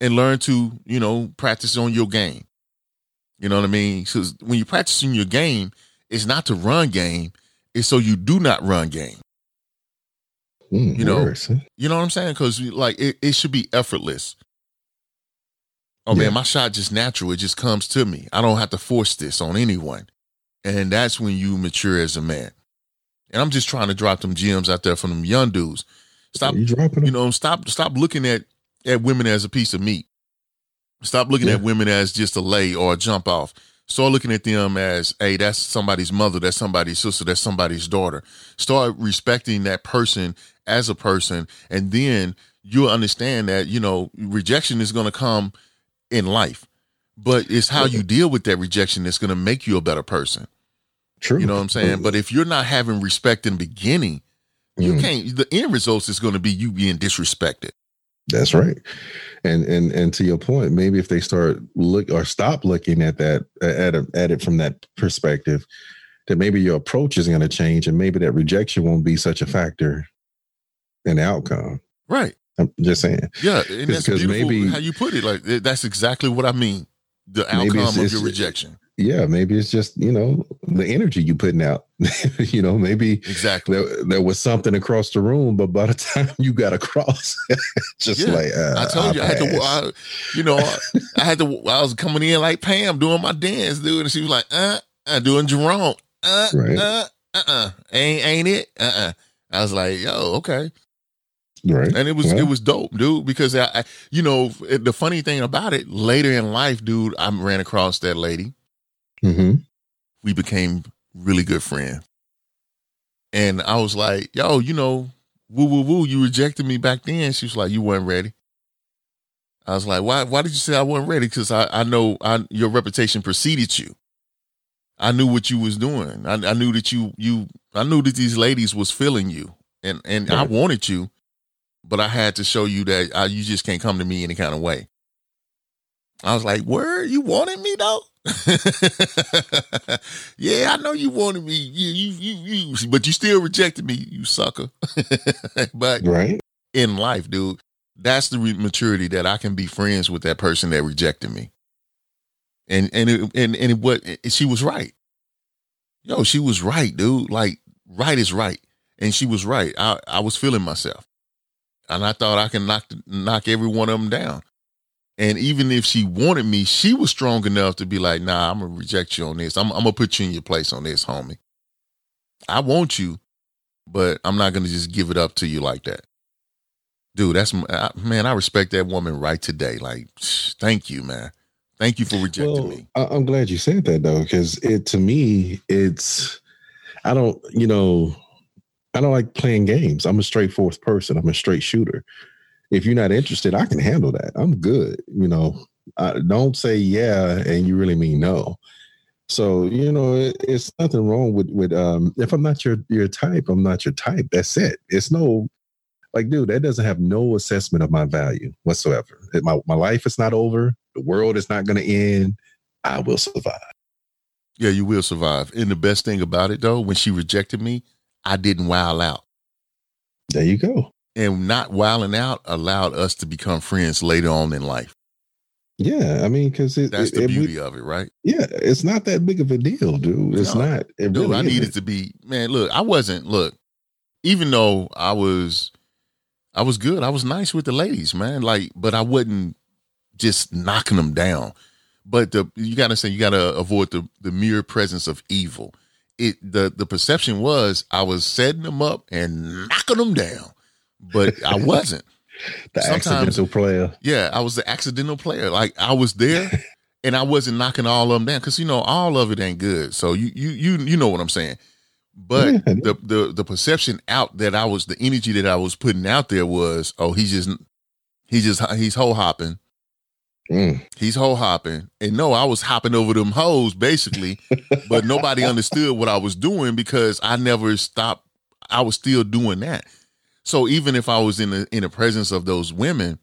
and learn to, you know, practice on your game. You know what I mean? Because when you're practicing your game, it's not to run game. It's so you do not run game. You know what I'm saying? Because like it should be effortless. Oh man, my shot just natural. It just comes to me. I don't have to force this on anyone. And that's when you mature as a man. And I'm just trying to drop them gems out there for them young dudes. Stop, you know, stop looking at women as a piece of meat. Stop looking at women as just a lay or a jump off. Start looking at them as, hey, that's somebody's mother, that's somebody's sister, that's somebody's daughter. Start respecting that person as a person. And then you'll understand that, you know, rejection is going to come in life, but it's how you deal with that rejection that's going to make you a better person. True. You know what I'm saying? But if you're not having respect in the beginning, you can't, the end result is going to be you being disrespected. That's right. And to your point, maybe if they stop looking at that, at it from that perspective, that maybe your approach is going to change and maybe that rejection won't be such a factor in the outcome. Right. I'm just saying. Yeah. And that's beautiful maybe, how you put it. Like, that's exactly what I mean. The outcome of your rejection. Yeah, maybe it's just, you know, the energy you putting out, you know, maybe exactly there was something across the room, but by the time you got across, just like, I told you, I was coming in like Pam doing my dance, dude. And she was like, I'm doing Jerome. Ain't it? I was like, yo, okay. Right. And it was dope, dude, because I you know, the funny thing about it later in life, dude, I ran across that lady. We became really good friends. And I was like, yo, you know, woo, you rejected me back then. She was like, you weren't ready. I was like, why did you say I wasn't ready? Because I know your reputation preceded you. I knew what you was doing. I knew that I knew that these ladies was feeling you and I wanted you, but I had to show you that you just can't come to me any kind of way. I was like, where you wanted me though? Yeah, I know you wanted me, you, but you still rejected me, you sucker. But in life, dude, that's the maturity that I can be friends with that person that rejected me. And she was right. Yo, she was right, dude. Like, right is right, and she was right. I was feeling myself, and I thought I can knock every one of them down. And even if she wanted me, she was strong enough to be like, nah, I'm going to reject you on this. I'm going to put you in your place on this, homie. I want you, but I'm not going to just give it up to you like that. Dude, I respect that woman right today. Like, thank you, man. Thank you for rejecting me. I'm glad you said that, though, because I don't like playing games. I'm a straightforward person. I'm a straight shooter. If you're not interested, I can handle that. I'm good. You know, don't say yeah and you really mean no. So, you know, it's nothing wrong with if I'm not your type, I'm not your type. That's it. It's no, like, dude, that doesn't have no assessment of my value whatsoever. My life is not over. The world is not going to end. I will survive. Yeah, you will survive. And the best thing about it, though, when she rejected me, I didn't wild out. There you go. And not wilding out allowed us to become friends later on in life. Yeah, I mean, because that's the beauty of it, right? Yeah, it's not that big of a deal, dude. It's not. It dude, really I needed to be, man. Look, I wasn't. Look, even though I was good. I was nice with the ladies, man. Like, but I wasn't just knocking them down. But you gotta avoid the mere presence of evil. The perception was I was setting them up and knocking them down, but I wasn't. The sometimes, accidental player. Yeah, I was the accidental player. Like, I was there and I wasn't knocking all of them down, because, you know, all of it ain't good. So you know what I'm saying. But yeah, the perception out that I was, the energy that I was putting out there was, oh, he's hole hopping. He's hole hopping. And no, I was hopping over them hoes basically, but nobody understood what I was doing, because I never stopped. I was still doing that. So even if I was in the presence of those women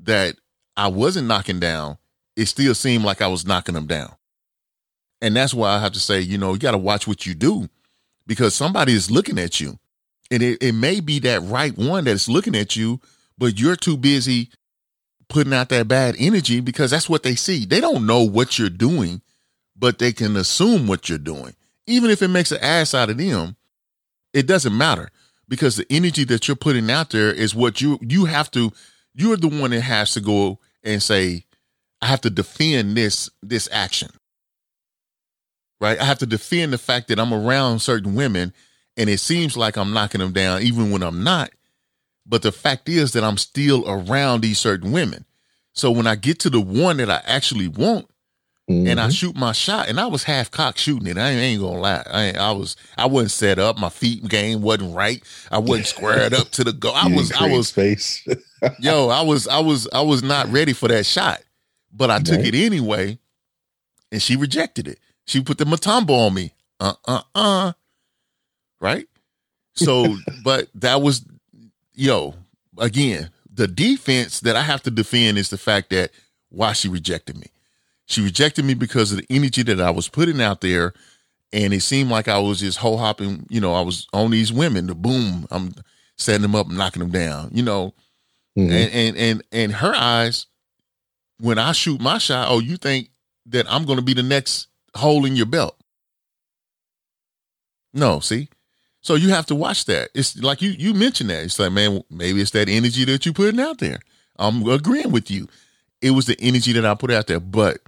that I wasn't knocking down, it still seemed like I was knocking them down. And that's why I have to say, you know, you got to watch what you do, because somebody is looking at you, and it may be that right one that's looking at you, but you're too busy putting out that bad energy, because that's what they see. They don't know what you're doing, but they can assume what you're doing. Even if it makes an ass out of them, it doesn't matter. Because the energy that you're putting out there is what you're the one that has to go and say, I have to defend this action, right? I have to defend the fact that I'm around certain women and it seems like I'm knocking them down even when I'm not. But the fact is that I'm still around these certain women. So when I get to the one that I actually want, and I shoot my shot, and I was half cock shooting it. I ain't gonna lie. I wasn't set up. My feet game wasn't right. I wasn't squared up to the goal. I was not ready for that shot, but I took it anyway. And she rejected it. She put the Matumbo on me. Right. So, but that was, again, the defense that I have to defend is the fact that why she rejected me. She rejected me because of the energy that I was putting out there, and it seemed like I was just hole hopping. You know, I was on these women. The boom, I'm setting them up, and knocking them down. You know, and her eyes, when I shoot my shot, oh, you think that I'm going to be the next hole in your belt? No, see, so you have to watch that. It's like you mentioned that. It's like, man, maybe it's that energy that you're putting out there. I'm agreeing with you. It was the energy that I put out there, but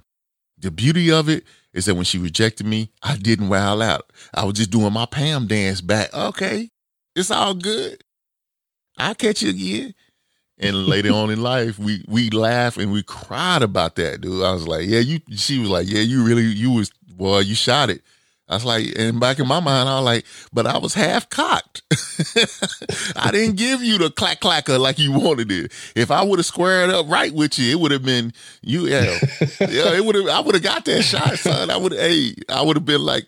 the beauty of it is that when she rejected me, I didn't wild out. I was just doing my Pam dance back. Okay, it's all good. I'll catch you again. And later on in life, we laughed and we cried about that, dude. I was like, yeah, you. She was like, yeah, you shot it. I was like, and back in my mind, I was like, but I was half cocked. I didn't give you the clack clacker like you wanted it. If I would have squared up right with you, it would have been you. Yeah, it would have. I would have got that shot, son. I would have been like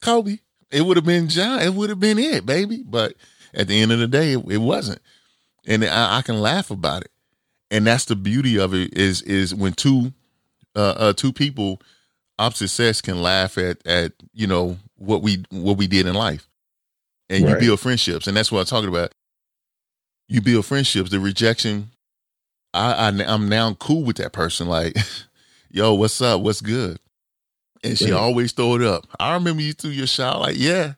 Kobe. It would have been John. It would have been it, baby. But at the end of the day, it wasn't. And I can laugh about it. And that's the beauty of it is when two people. Opposite sex can laugh at you know what we did in life, and right. You build friendships, and that's what I'm talking about. You build friendships. The rejection, I'm now cool with that person. Like, yo, what's up? What's good? And she always throw it up. I remember you threw your shot. Like, yeah,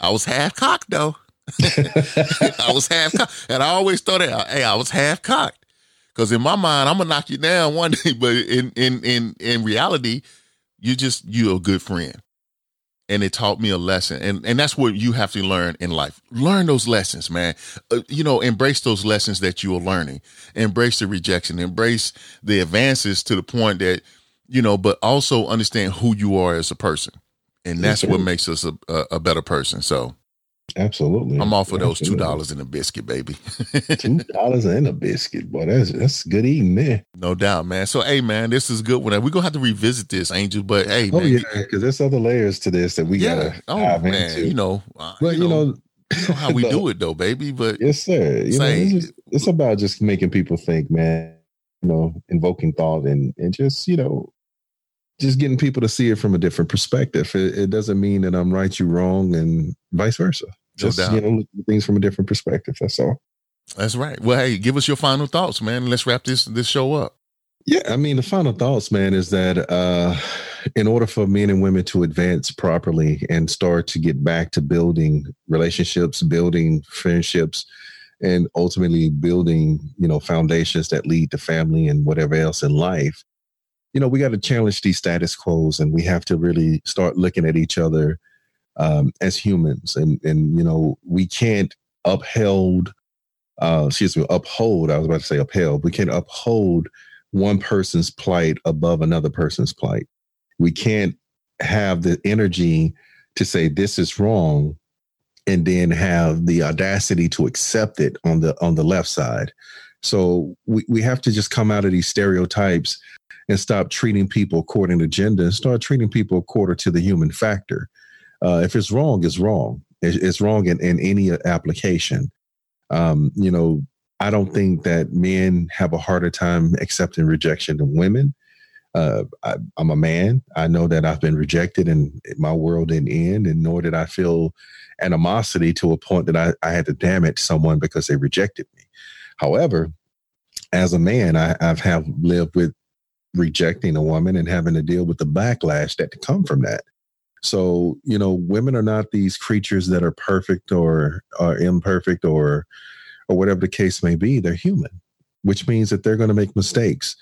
I was half cocked though. I was half cocked, and I always throw that out. Hey, I was half cocked because in my mind I'm gonna knock you down one day, but in reality. You're a good friend. And it taught me a lesson. And that's what you have to learn in life. Learn those lessons, man. Embrace those lessons that you are learning. Embrace the rejection. Embrace the advances to the point that, but also understand who you are as a person. And that's what makes us a better person. So. Absolutely. I'm all for those $2 and a biscuit, baby. $2 and a biscuit, boy. That's good eating there. No doubt, man. So, hey, man, this is good. We're going to have to revisit this, Angel, but hey, man. Oh, yeah, because there's other layers to this that we got to dive into. You know how we do it, though, baby, but... Yes, sir. It's about just making people think, man, invoking thought and just, just getting people to see it from a different perspective. It doesn't mean that I'm right, you wrong, and vice versa. Just, look at things from a different perspective. That's all. That's right. Well, hey, give us your final thoughts, man. Let's wrap this show up. Yeah, I mean, the final thoughts, man, is that in order for men and women to advance properly and start to get back to building relationships, building friendships, and ultimately building, you know, foundations that lead to family and whatever else in life, you know, we got to challenge these status quos, and we have to really start looking at each other as humans. And you know, we can't uphold. We can't uphold one person's plight above another person's plight. We can't have the energy to say this is wrong and then have the audacity to accept it on the left side. So we have to just come out of these stereotypes and stop treating people according to gender and start treating people according to the human factor. If it's wrong, it's wrong. It's wrong in any application. You know, I don't think that men have a harder time accepting rejection than women. I'm a man. I know that I've been rejected and my world didn't end, and nor did I feel animosity to a point that I had to damage someone because they rejected me. However, as a man, I've lived with rejecting a woman and having to deal with the backlash that could come from that. So, you know, women are not these creatures that are perfect or are imperfect or whatever the case may be. They're human, which means that they're going to make mistakes.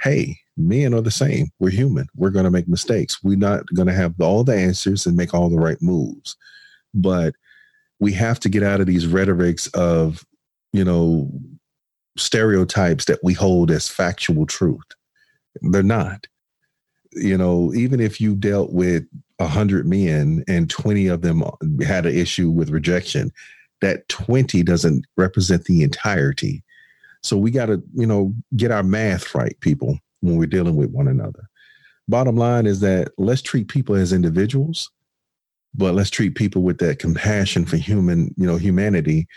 Hey, men are the same. We're human. We're going to make mistakes. We're not going to have all the answers and make all the right moves. But we have to get out of these rhetorics of, you know, stereotypes that we hold as factual truth. They're not. You know, even if you dealt with 100 men and 20 of them had an issue with rejection, that 20 doesn't represent the entirety. So we got to, you know, get our math right, people, when we're dealing with one another. Bottom line is that let's treat people as individuals, but let's treat people with that compassion for humanity.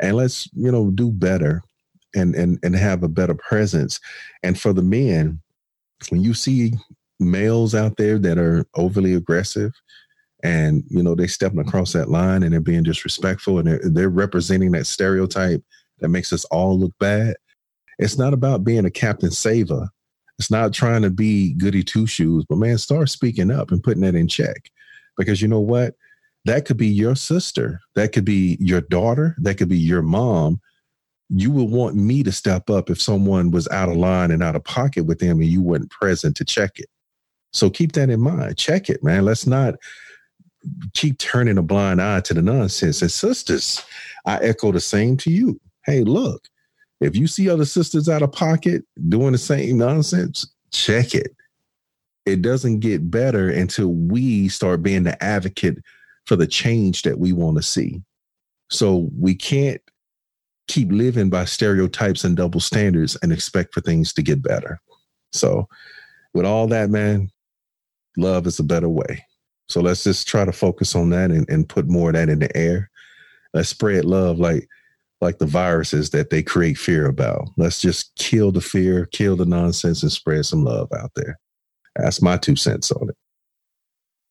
And let's, you know, do better and have a better presence. And for the men, when you see males out there that are overly aggressive, and, you know, they stepping across that line and they're being disrespectful and they're representing that stereotype that makes us all look bad. It's not about being a Captain Saver. It's not trying to be goody two shoes, but man, start speaking up and putting that in check, because you know what? That could be your sister. That could be your daughter. That could be your mom. You would want me to step up if someone was out of line and out of pocket with them and you weren't present to check it. So keep that in mind. Check it, man. Let's not keep turning a blind eye to the nonsense. And sisters, I echo the same to you. Hey, look, if you see other sisters out of pocket doing the same nonsense, check it. It doesn't get better until we start being the advocate for the change that we want to see. So we can't keep living by stereotypes and double standards and expect for things to get better. So with all that, man, love is a better way. So let's just try to focus on that and put more of that in the air. Let's spread love like the viruses that they create fear about. Let's just kill the fear, kill the nonsense, and spread some love out there. That's my 2 cents on it.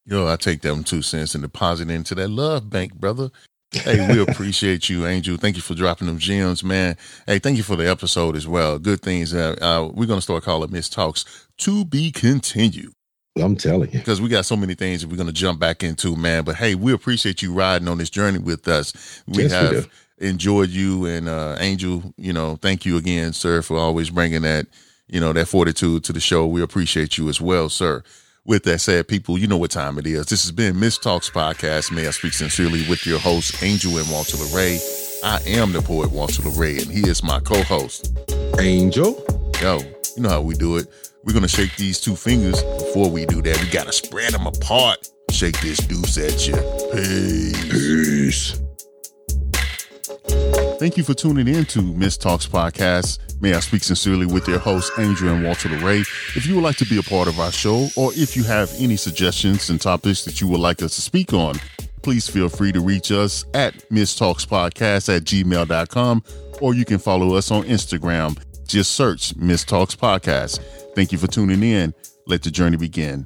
Yo, I take them 2 cents and deposit into that love bank, brother. Hey, we appreciate you, Angel. Thank you for dropping them gems, man. Hey, thank you for the episode as well. Good things. We're going to start calling Miss Talks to be continued. I'm telling you, because we got so many things that we're going to jump back into, man. But hey, we appreciate you riding on this journey with us. We enjoyed you, and Angel, you know, thank you again, sir, for always bringing that, you know, that fortitude to the show. We appreciate you as well, sir. With that said, people, you know what time it is. This has been Miss Talks Podcast. May I speak sincerely with your hosts, Angel and Walter LeRae. I am the poet, Walter LeRae, and he is my co-host, Angel. Yo, you know how we do it. We're going to shake these two fingers. Before we do that, we got to spread them apart. Shake this deuce at you. Peace. Thank you for tuning in to Miss Talks Podcast. May I speak sincerely with their hosts, Angel and Walter LeRae. If you would like to be a part of our show, or if you have any suggestions and topics that you would like us to speak on, please feel free to reach us at MissTalksPodcast@gmail.com, or you can follow us on Instagram. Just search Miss Talks Podcast. Thank you for tuning in. Let the journey begin.